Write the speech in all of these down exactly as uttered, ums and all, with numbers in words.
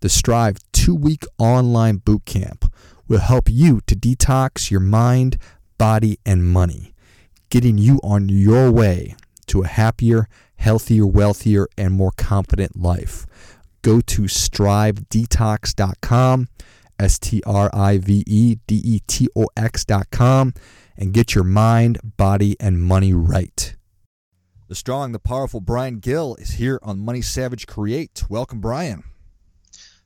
The Strive two-week online bootcamp will help you to detox your mind, body, and money, getting you on your way to a happier, healthier, wealthier, and more competent life. Go to strive detox dot com, S T R I V E D E T O X dot com, and get your mind, body, and money right. The strong, the powerful Brian Gill is here on Money Savage Create. Welcome, Brian.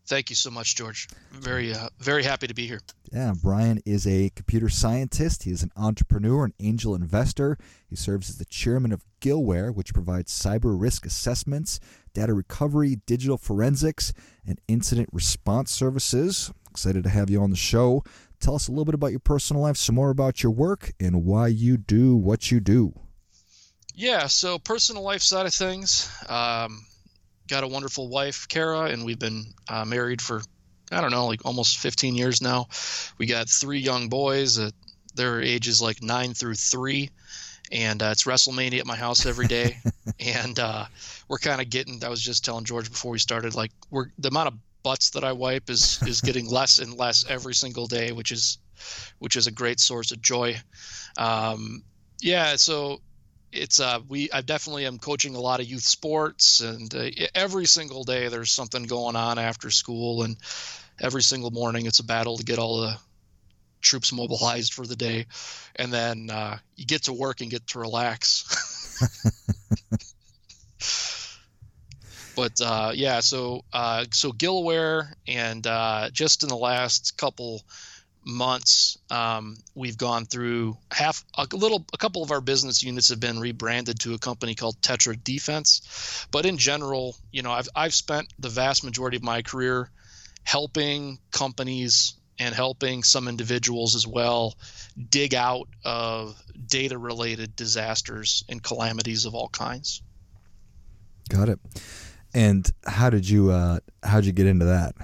Thank you so much, George. I'm very, uh, very happy to be here. Yeah, Brian is a computer scientist. He is an entrepreneur, an angel investor. He serves as the chairman of Gillware, which provides cyber risk assessments, data recovery, digital forensics, and incident response services. Excited to have you on the show. Tell us a little bit about your personal life, some more about your work, and why you do what you do. Yeah, so personal life side of things, um, got a wonderful wife, Kara, and we've been uh, married for, I don't know, like almost fifteen years now. We got three young boys. Uh, their ages like nine through three, and uh, it's WrestleMania at my house every day. and uh, we're kind of getting, I was just telling George before we started, like we're the amount of butts that I wipe is is getting less and less every single day, which is which is a great source of joy. Um, yeah, so... It's uh we I definitely am coaching a lot of youth sports, and uh, every single day there's something going on after school, and every single morning it's a battle to get all the troops mobilized for the day, and then uh, you get to work and get to relax. but uh, yeah, so uh, so Gillware, and uh, just in the last couple months um we've gone through half a little a couple of our business units have been rebranded to a company called Tetra Defense. But in general, you know, I've I've spent the vast majority of my career helping companies and helping some individuals as well dig out of data related disasters and calamities of all kinds. Got it. And how did you uh how'd you get into that?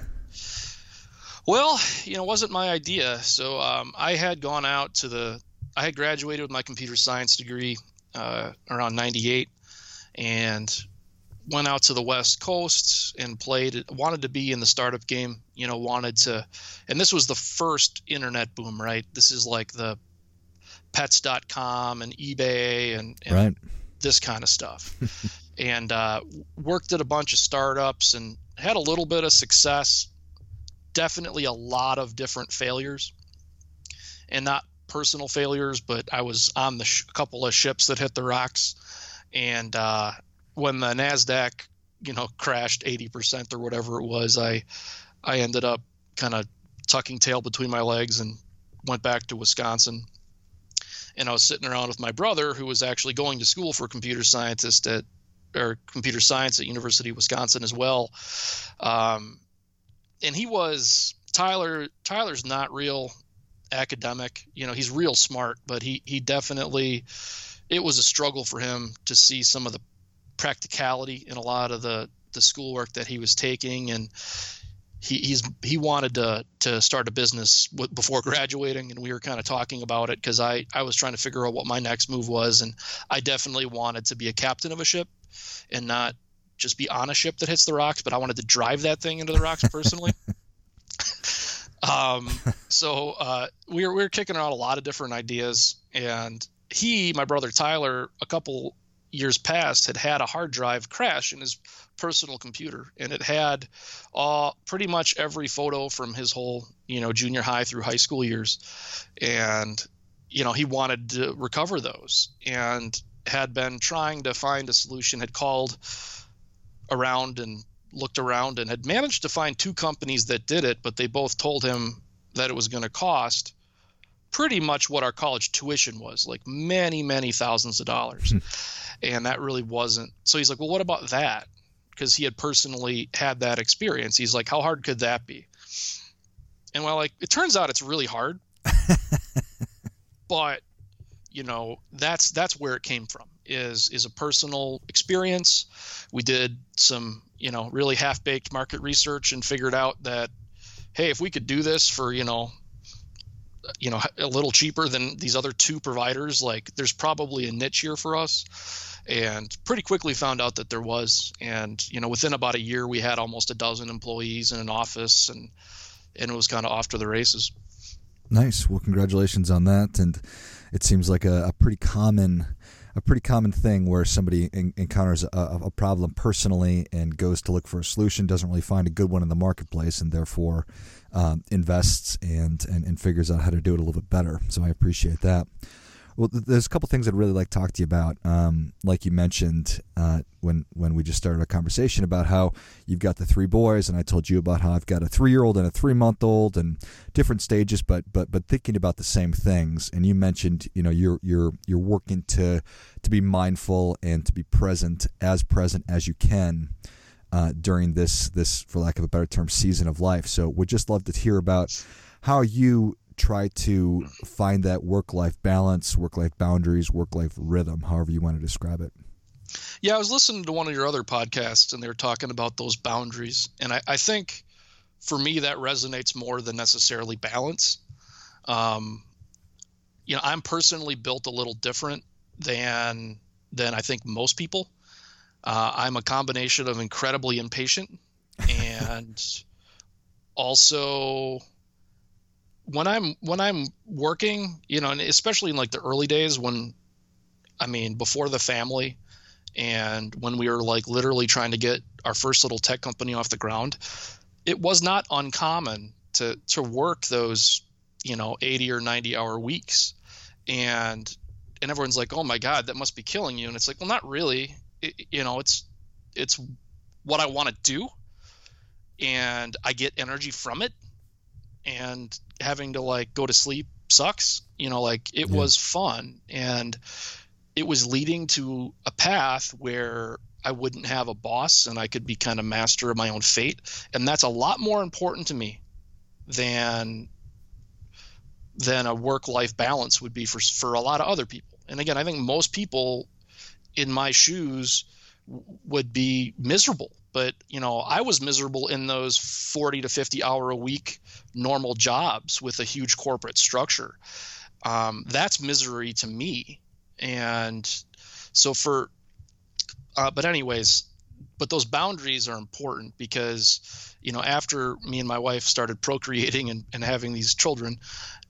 Well, you know, it wasn't my idea. So um, I had gone out to the – I had graduated with my computer science degree uh, around ninety-eight, and went out to the West Coast and played – wanted to be in the startup game, you know, wanted to – and this was the first internet boom, right? This is like the pets dot com and eBay and, and right. This kind of stuff. and uh, worked at a bunch of startups and had a little bit of success. Definitely a lot of different failures, and not personal failures, but I was on the sh- couple of ships that hit the rocks. And uh, when the NASDAQ, you know, crashed eighty percent or whatever it was, I, I ended up kind of tucking tail between my legs and went back to Wisconsin. And I was sitting around with my brother, who was actually going to school for computer scientist at, or computer science at University of Wisconsin as well. Um, And he was Tyler. Tyler's not real academic, you know. He's real smart, but he he definitely. It was a struggle for him to see some of the practicality in a lot of the the schoolwork that he was taking, and he he's he wanted to to start a business w- before graduating, and we were kind of talking about it because I I was trying to figure out what my next move was, and I definitely wanted to be a captain of a ship, and not just be on a ship that hits the rocks, but I wanted to drive that thing into the rocks personally. um, so uh, we were we were kicking around a lot of different ideas, and he, my brother Tyler, a couple years past had had a hard drive crash in his personal computer, and it had uh, pretty much every photo from his whole, you know, junior high through high school years, and you know he wanted to recover those, and had been trying to find a solution, had called around and looked around and had managed to find two companies that did it, but they both told him that it was going to cost pretty much what our college tuition was, like many, many thousands of dollars. And that really wasn't. So he's like, well, what about that? Because he had personally had that experience. He's like, how hard could that be? And while like it turns out it's really hard, but you know, that's that's where it came from, is is a personal experience. We did some, you know, really half-baked market research and figured out that, hey, if we could do this for, you know, you know, a little cheaper than these other two providers, like there's probably a niche here for us. And pretty quickly found out that there was. And, you know, within about a year, we had almost a dozen employees in an office, and and it was kind of off to the races. Nice. Well, congratulations on that. And it seems like a, a pretty common a pretty common thing where somebody in, encounters a, a problem personally and goes to look for a solution, doesn't really find a good one in the marketplace, and therefore um, invests and, and, and figures out how to do it a little bit better. So I appreciate that. Well, there's a couple things I'd really like to talk to you about. Um, like you mentioned uh, when when we just started our conversation about how you've got the three boys, and I told you about how I've got a three-year-old and a three-month-old, and different stages, but but but thinking about the same things. And you mentioned, you know, you're you're you're working to to be mindful and to be present, as present as you can uh, during this this, for lack of a better term, season of life. So we'd just love to hear about how you try to find that work-life balance, work-life boundaries, work-life rhythm, however you want to describe it. Yeah, I was listening to one of your other podcasts, and they were talking about those boundaries. And I, I think, for me, that resonates more than necessarily balance. Um, you know, I'm personally built a little different than than I think most people. Uh, I'm a combination of incredibly impatient and also... When I'm when I'm working, you know, and especially in like the early days when, I mean, before the family, and when we were like literally trying to get our first little tech company off the ground, it was not uncommon to to work those, you know, eighty or ninety hour weeks, and and everyone's like, oh my God, that must be killing you, and it's like, well, not really, it, you know, it's it's what I want to do, and I get energy from it. And having to like go to sleep sucks, you know, like it yeah. was fun, and it was leading to a path where I wouldn't have a boss and I could be kind of master of my own fate. And that's a lot more important to me than, than a work-life balance would be for, for a lot of other people. And again, I think most people in my shoes would be miserable. But, you know, I was miserable in those forty to fifty hour a week normal jobs with a huge corporate structure. Um, that's misery to me. And so for uh, – but anyways, but those boundaries are important because, you know, after me and my wife started procreating and, and having these children,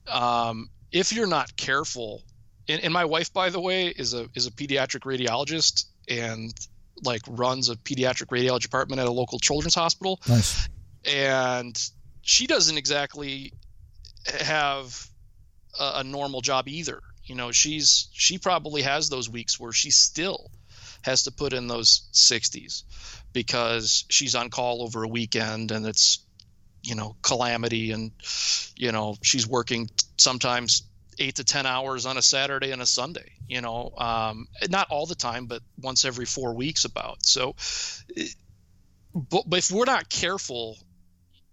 um, if you're not careful – and my wife, by the way, is a is a pediatric radiologist, and – like runs a pediatric radiology department at a local children's hospital. Nice. And she doesn't exactly have a, a normal job either. You know, she's, she probably has those weeks where she still has to put in those sixties because she's on call over a weekend, and it's, you know, calamity, and, you know, she's working sometimes eight to ten hours on a Saturday and a Sunday, you know, um, not all the time, but once every four weeks about. So, but, but if we're not careful,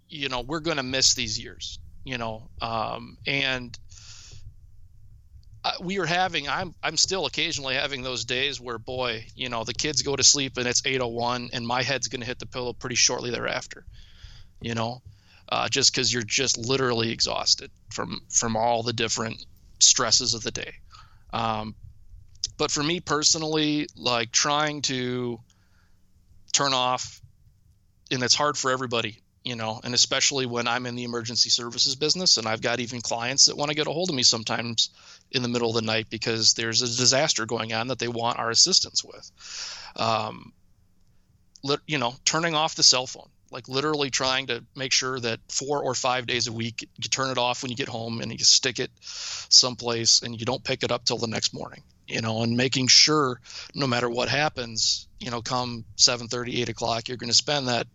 you know, we're going to miss these years, you know, um, and we are having, I'm, I'm still occasionally having those days where, boy, you know, the kids go to sleep and it's eight oh one and my head's going to hit the pillow pretty shortly thereafter, you know, uh, just cause you're just literally exhausted from, from all the different stresses of the day. Um, but for me personally, like trying to turn off, and it's hard for everybody, you know, and especially when I'm in the emergency services business, and I've got even clients that want to get a hold of me sometimes in the middle of the night because there's a disaster going on that they want our assistance with. Um, let, you know, turning off the cell phone, like literally trying to make sure that four or five days a week, you turn it off when you get home and you stick it someplace and you don't pick it up till the next morning, you know, and making sure no matter what happens, you know, come seven thirty, eight o'clock, you're going to spend that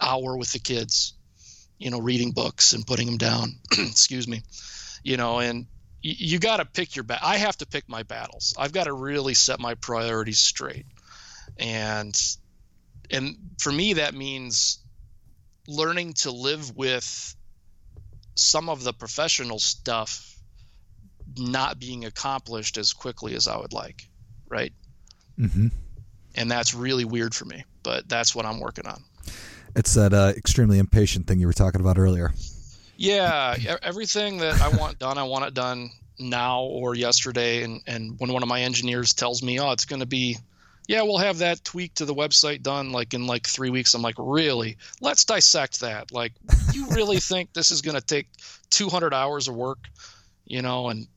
hour with the kids, you know, reading books and putting them down, excuse me, you know, and you, you got to pick your, ba- I have to pick my battles. I've got to really set my priorities straight. And And for me, that means learning to live with some of the professional stuff not being accomplished as quickly as I would like, right? Mm-hmm. And that's really weird for me, but that's what I'm working on. It's that uh, extremely impatient thing you were talking about earlier. Yeah, everything that I want done, I want it done now or yesterday. And, and when one of my engineers tells me, oh, it's going to be, yeah, we'll have that tweak to the website done like in like three weeks. I'm like, really? Let's dissect that. Like, you really think this is going to take two hundred hours of work, you know? And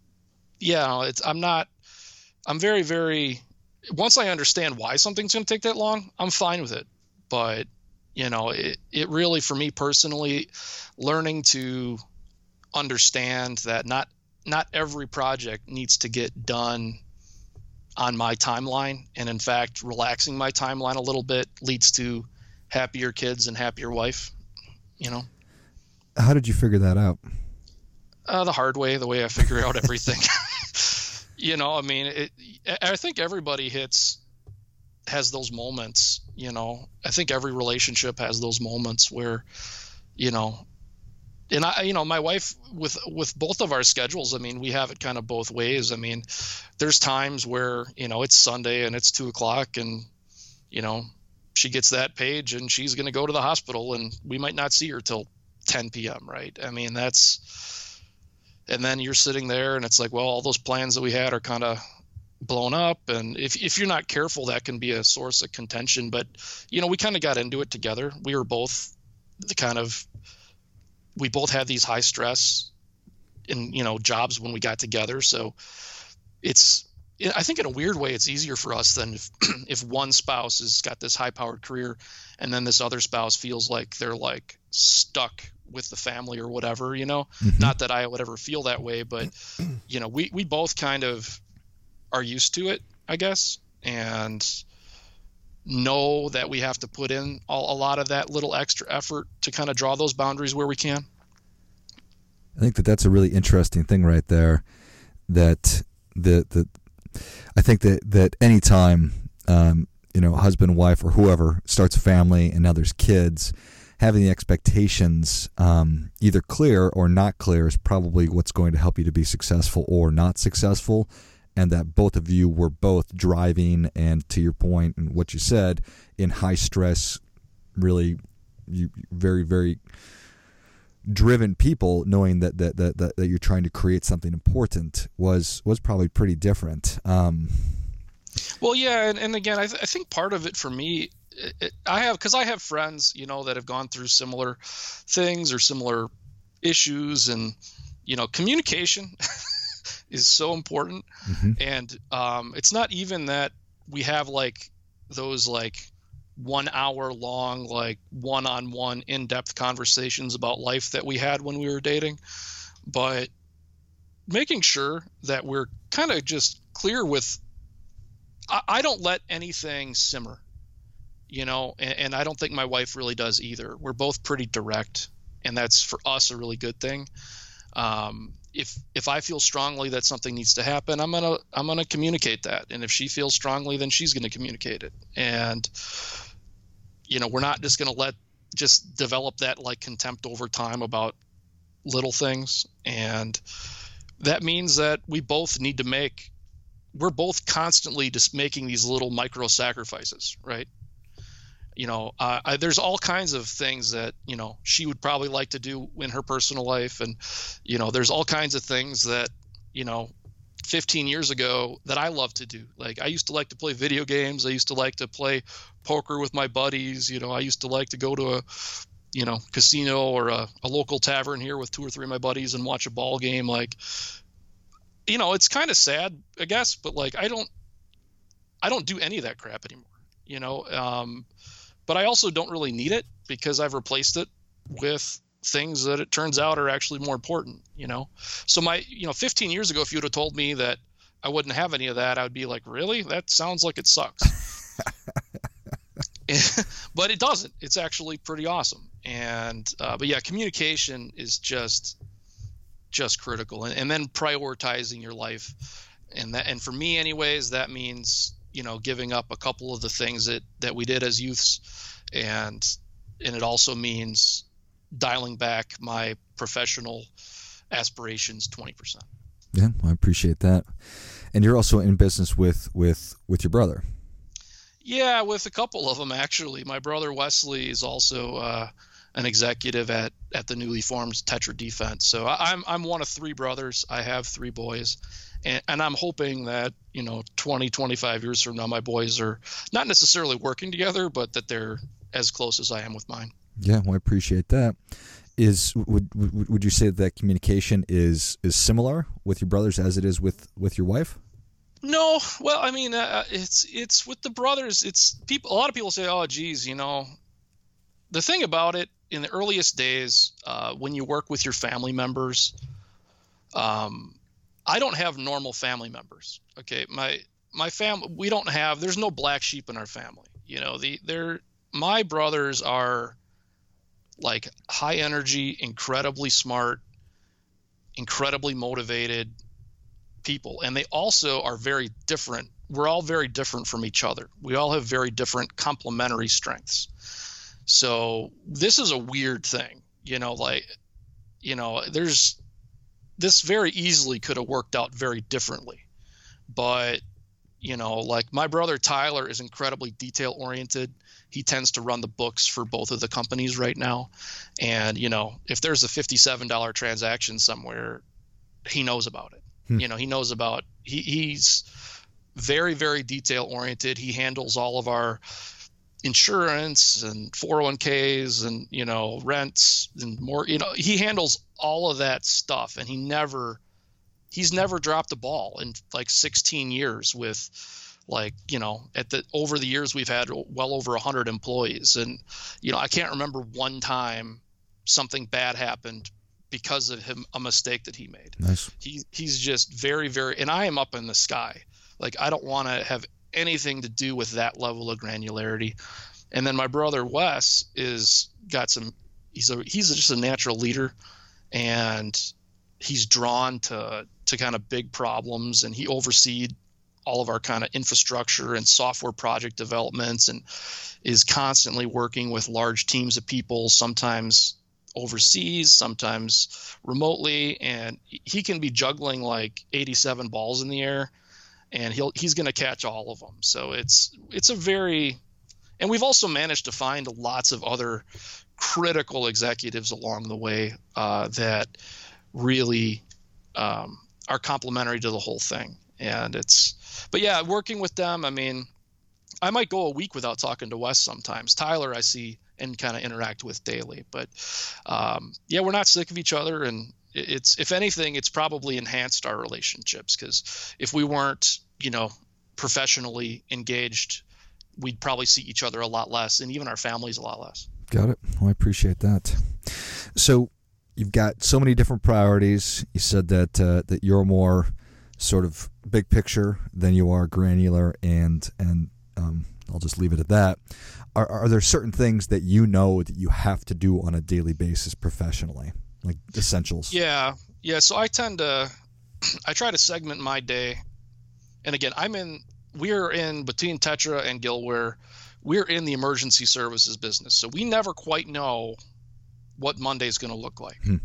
yeah, it's, I'm not, I'm very, very, once I understand why something's going to take that long, I'm fine with it. But you know, it, it really, for me personally, learning to understand that not not every project needs to get done on my timeline. And in fact, relaxing my timeline a little bit leads to happier kids and happier wife, you know. How did you figure that out? Uh, the hard way, the way I figure out everything. You know, I mean, it, I think everybody hits has those moments, you know. I think every relationship has those moments where, you know, and I, you know, my wife with, with both of our schedules, I mean, we have it kind of both ways. I mean, there's times where, you know, it's Sunday and it's two o'clock and, you know, she gets that page and she's going to go to the hospital and we might not see her till ten P M. Right. I mean, that's, and then you're sitting there and it's like, well, all those plans that we had are kind of blown up, and if if you're not careful, that can be a source of contention. But you know, we kind of got into it together. We were both the kind of we both had these high stress in you know jobs when we got together. So it's I think in a weird way it's easier for us than if, if one spouse has got this high powered career and then this other spouse feels like they're like stuck with the family or whatever. You know, mm-hmm. Not that I would ever feel that way, but you know, we we both kind of are used to it, I guess, and know that we have to put in all, a lot of that little extra effort to kind of draw those boundaries where we can. I think that that's a really interesting thing right there. That the the I think that that any time um, you know husband, wife, or whoever starts a family and now there's kids, having the expectations um, either clear or not clear is probably what's going to help you to be successful or not successful. And that both of you were both driving, and to your point and what you said, in high stress, really, you very very driven people, knowing that that that that, that you're trying to create something important was was probably pretty different. Um, well, yeah, and, and again, I, th- I think part of it for me, it, it, I have because I have friends, you know, that have gone through similar things or similar issues, and you know, communication. is so important. Mm-hmm. And um, it's not even that we have like those like one hour long, like one-on-one in-depth conversations about life that we had when we were dating, but making sure that we're kind of just clear with, I, I don't let anything simmer, you know, and, and I don't think my wife really does either. We're both pretty direct, and that's for us a really good thing. Um, if, if I feel strongly that something needs to happen, I'm going to, I'm going to communicate that. And if she feels strongly, then she's going to communicate it. And, you know, we're not just going to let, just develop that like contempt over time about little things. And that means that we both need to make, we're both constantly just making these little micro sacrifices, right? You know, uh, I, there's all kinds of things that, you know, she would probably like to do in her personal life. And, you know, there's all kinds of things that, you know, fifteen years ago that I love to do. Like I used to like to play video games. I used to like to play poker with my buddies. You know, I used to like to go to a, you know, casino or a, a local tavern here with two or three of my buddies and watch a ball game. Like, you know, it's kind of sad, I guess, but like I don't I don't do any of that crap anymore, you know. Um But I also don't really need it because I've replaced it with things that it turns out are actually more important, you know? So my, you know, fifteen years ago, if you'd have told me that I wouldn't have any of that, I would be like, really? That sounds like it sucks. But it doesn't. It's actually pretty awesome. And, uh, but yeah, communication is just, just critical. And, and then prioritizing your life. And that, and for me anyways, that means, you know, giving up a couple of the things that, that we did as youths. And, and it also means dialing back my professional aspirations twenty percent. Yeah, I appreciate that. And you're also in business with, with, with your brother. Yeah, with a couple of them, actually. My brother Wesley is also uh, an executive at, at the newly formed Tetra Defense. So I, I'm I'm one of three brothers. I have three boys. And, and I'm hoping that, you know, twenty, twenty-five years from now, my boys are not necessarily working together, but that they're as close as I am with mine. Yeah, well, I appreciate that. Is would would you say that communication is is similar with your brothers as it is with, with your wife? No, well, I mean, uh, it's it's with the brothers. It's people. A lot of people say, "Oh, geez, you know." The thing about it, in the earliest days, uh, when you work with your family members, um, I don't have normal family members. Okay, my my family, we don't have. There's no black sheep in our family. You know, the they're my brothers are. Like high energy, incredibly smart, incredibly motivated people. And they also are very different. We're all very different from each other. We all have very different complementary strengths. So this is a weird thing, you know, like, you know, there's this very easily could have worked out very differently, but you know, like my brother Tyler is incredibly detail oriented. He tends to run the books for both of the companies right now. And, you know, if there's a fifty-seven dollars transaction somewhere, he knows about it. Hmm. You know, he knows about he, he's very, very detail oriented. He handles all of our insurance and four oh one k's and, you know, rents and more. You know, he handles all of that stuff, and he never he's never dropped the ball in like sixteen years with like, you know, at the, over the years we've had well over a hundred employees. And, you know, I can't remember one time something bad happened because of him, a mistake that he made. Nice. He, he's just very, very, and I am up in the sky. Like, I don't want to have anything to do with that level of granularity. And then my brother Wes is got some, he's a, he's just a natural leader, and he's drawn to, to kind of big problems, and he oversees all of our kind of infrastructure and software project developments, and is constantly working with large teams of people, sometimes overseas, sometimes remotely. And he can be juggling like eighty-seven balls in the air, and he'll, he's going to catch all of them. So it's, it's a very, and we've also managed to find lots of other critical executives along the way uh, that really um, are complementary to the whole thing. And it's, but yeah, working with them, I mean, I might go a week without talking to Wes sometimes. Tyler, I see and kind of interact with daily, but um, yeah, we're not sick of each other. And it's, if anything, it's probably enhanced our relationships, because if we weren't, you know, professionally engaged, we'd probably see each other a lot less, and even our families a lot less. Got it. Well, I appreciate that. So you've got so many different priorities. You said that, uh, that you're more sort of big picture than you are granular, and and um, I'll just leave it at that. Are are there certain things that you know that you have to do on a daily basis professionally, like essentials? Yeah, yeah. So I tend to, I try to segment my day, and again, I'm in. We're in between Tetra and Gillware. We're in the emergency services business, so we never quite know what Monday is going to look like. Hmm.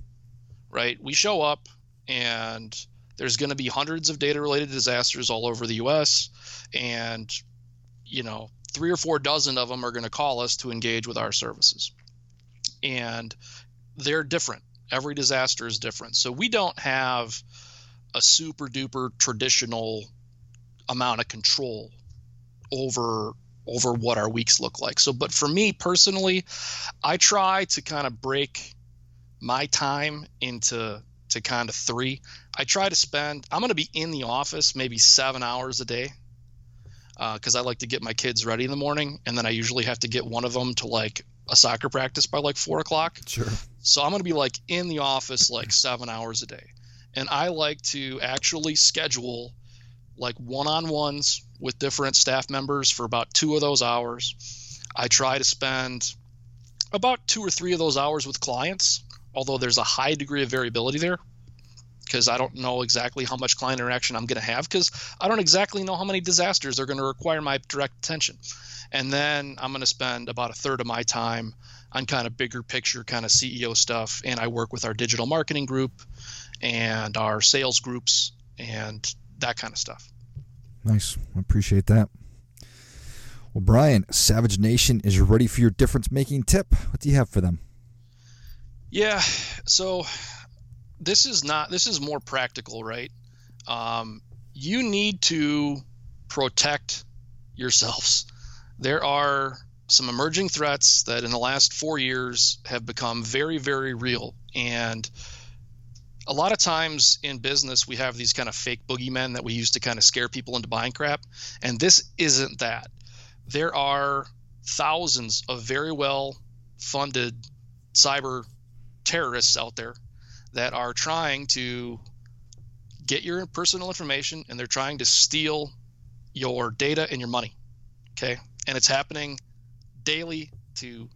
Right? We show up and there's going to be hundreds of data-related disasters all over the U S, and, you know, three or four dozen of them are going to call us to engage with our services. And they're different. Every disaster is different. So we don't have a super-duper traditional amount of control over over what our weeks look like. So, but for me personally, I try to kind of break my time into – to kind of three. I try to spend, I'm going to be in the office maybe seven hours a day because uh, I like to get my kids ready in the morning, and then I usually have to get one of them to like a soccer practice by like four o'clock. Sure. So I'm going to be like in the office like seven hours a day. And I like to actually schedule like one-on-ones with different staff members for about two of those hours. I try to spend about two or three of those hours with clients, although there's a high degree of variability there because I don't know exactly how much client interaction I'm going to have, because I don't exactly know how many disasters are going to require my direct attention. And then I'm going to spend about a third of my time on kind of bigger picture kind of C E O stuff, and I work with our digital marketing group and our sales groups and that kind of stuff. Nice. I appreciate that. Well, Brian, Savage Nation is ready for your difference-making tip. What do you have for them? Yeah, so this is not this is more practical, right? Um, you need to protect yourselves. There are some emerging threats that in the last four years have become very, very real. And a lot of times in business, we have these kind of fake boogeymen that we use to kind of scare people into buying crap. And this isn't that. There are thousands of very well funded cyber terrorists out there that are trying to get your personal information, and they're trying to steal your data and your money. Okay. And it's happening daily to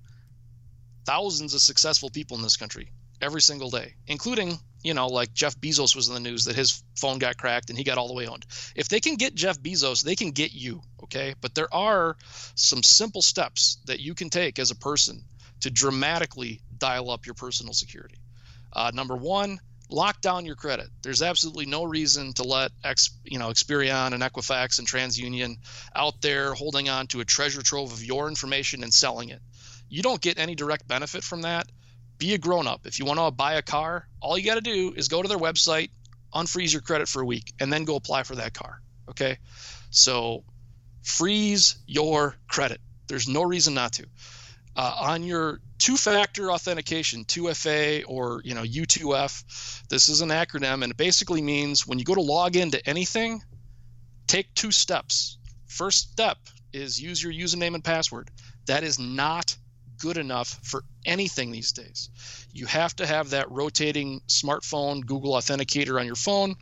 thousands of successful people in this country every single day, including, you know, like Jeff Bezos was in the news that his phone got cracked and he got all the way owned. If they can get Jeff Bezos, they can get you. Okay. But there are some simple steps that you can take as a person to dramatically dial up your personal security. Uh, number one, lock down your credit. There's absolutely no reason to let Ex, you know, Experian and Equifax and TransUnion out there holding on to a treasure trove of your information and selling it. You don't get any direct benefit from that. Be a grown-up. If you want to buy a car, all you got to do is go to their website, unfreeze your credit for a week, and then go apply for that car, okay? So freeze your credit. There's no reason not to. Uh, on your two-factor authentication, two F A or you know U two F, this is an acronym, and it basically means when you go to log into anything, take two steps. First step is use your username and password. That is not good enough for anything these days. You have to have that rotating smartphone Google Authenticator on your phone,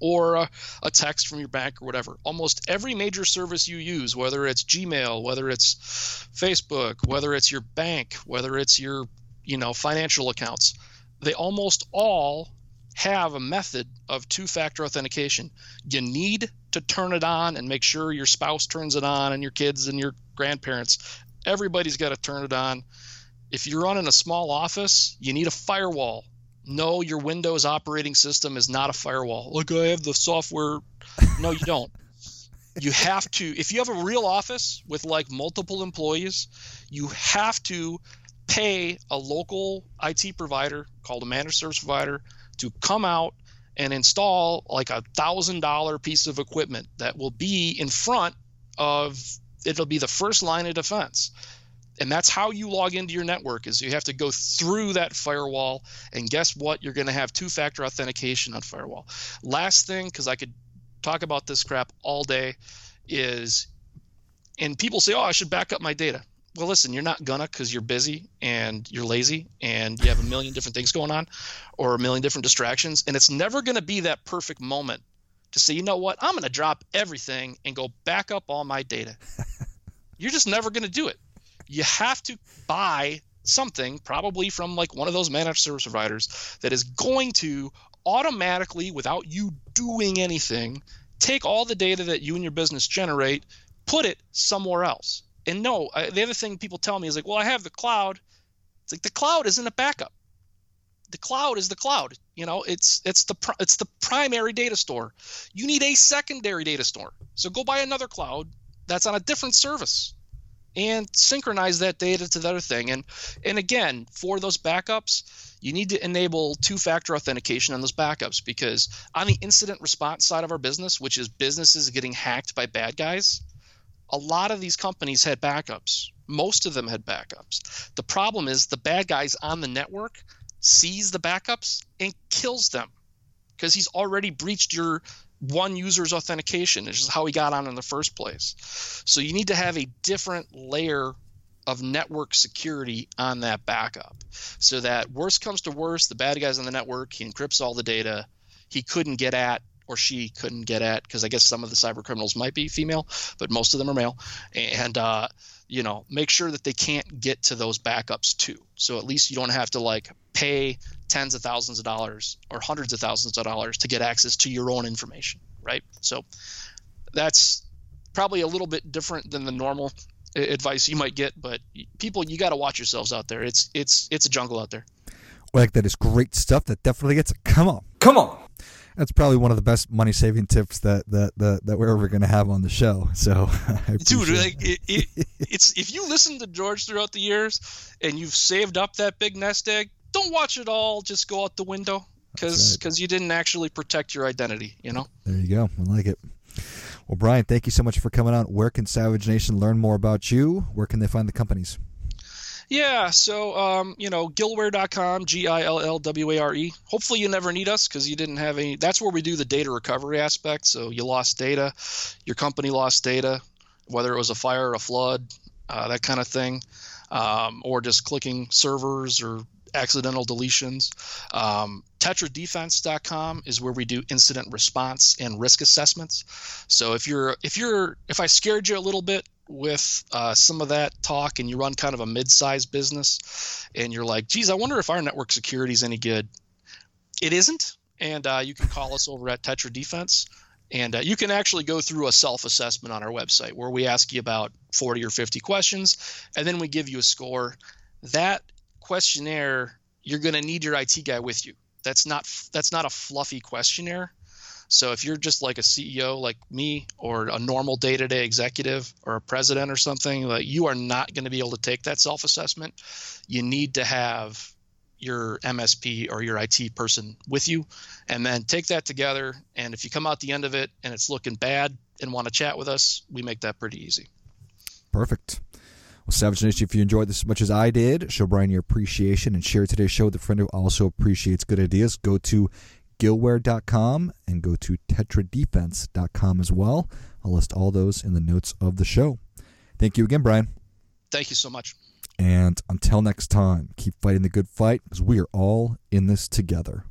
or a, a text from your bank or whatever. Almost every major service you use, whether it's Gmail, whether it's Facebook, whether it's your bank, whether it's your, you know, financial accounts, they almost all have a method of two-factor authentication. You need to turn it on and make sure your spouse turns it on and your kids and your grandparents. Everybody's got to turn it on. If you're running a small office, you need a firewall. No, your Windows operating system is not a firewall. Look, I have the software. No, you don't. You have to, if you have a real office with like multiple employees, you have to pay a local I T provider called a managed service provider to come out and install like a one thousand dollars piece of equipment that will be in front of, it'll be the first line of defense. And that's how you log into your network, is you have to go through that firewall. And guess what? You're going to have two-factor authentication on firewall. Last thing, because I could talk about this crap all day, is – and people say, oh, I should back up my data. Well, listen, you're not going to, because you're busy and you're lazy and you have a million different things going on or a million different distractions. And it's never going to be that perfect moment to say, you know what? I'm going to drop everything and go back up all my data. You're just never going to do it. You have to buy something, probably from like one of those managed service providers, that is going to automatically, without you doing anything, take all the data that you and your business generate, put it somewhere else. And no, I, the other thing people tell me is like, well, I have the cloud. It's like the cloud isn't a backup. The cloud is the cloud. You know, it's it's the it's the primary data store. You need a secondary data store. So go buy another cloud that's on a different service, and synchronize that data to the other thing. And and again, for those backups, you need to enable two-factor authentication on those backups, because on the incident response side of our business, which is businesses getting hacked by bad guys, a lot of these companies had backups. Most of them had backups. The problem is the bad guys on the network sees the backups and kills them, because he's already breached your one user's authentication, which is how he got on in the first place. So you need to have a different layer of network security on that backup, so that worst comes to worst, the bad guy's on the network, he encrypts all the data he couldn't get at, or she couldn't get at, because I guess some of the cyber criminals might be female, but most of them are male. And uh, you know, make sure that they can't get to those backups too. So at least you don't have to like pay tens of thousands of dollars or hundreds of thousands of dollars to get access to your own information, right? So that's probably a little bit different than the normal advice you might get, but people, you got to watch yourselves out there. It's it's it's a jungle out there. Well, that is great stuff. That definitely gets come on, come on. That's probably one of the best money saving tips that that that, that we're ever going to have on the show. So, I dude, like it, it, it's if you listen to George throughout the years and you've saved up that big nest egg, don't watch it all just go out the window because because right. you didn't actually protect your identity. You know. There you go. I like it. Well, Brian, thank you so much for coming on. Where can Savage Nation learn more about you? Where can they find the companies? Yeah, so, um, you know, gillware dot com, G I L L W A R E. Hopefully you never need us because you didn't have any. That's where we do the data recovery aspect. So you lost data, your company lost data, whether it was a fire or a flood, uh, that kind of thing, um, or just clicking servers or accidental deletions. Um, Tetra Defense dot com is where we do incident response and risk assessments. So if you're if you're if I scared you a little bit with uh, some of that talk and you run kind of a mid-sized business and you're like, geez, I wonder if our network security is any good. It isn't. And uh, you can call us over at Tetra Defense. And uh, you can actually go through a self-assessment on our website where we ask you about forty or fifty questions and then we give you a score. That questionnaire, you're going to need your I T guy with you. That's not that's not a fluffy questionnaire. So if you're just like a C E O like me or a normal day-to-day executive or a president or something, like you are not going to be able to take that self-assessment. You need to have your M S P or your I T person with you and then take that together. And if you come out the end of it and it's looking bad and want to chat with us, we make that pretty easy. Perfect. Well, Savage Nation, if you enjoyed this as much as I did, show Brian your appreciation and share today's show with a friend who also appreciates good ideas. Go to gillware dot com and go to tetra defense dot com as well. I'll list all those in the notes of the show. Thank you again, Brian. Thank you so much. And until next time, keep fighting the good fight because we are all in this together.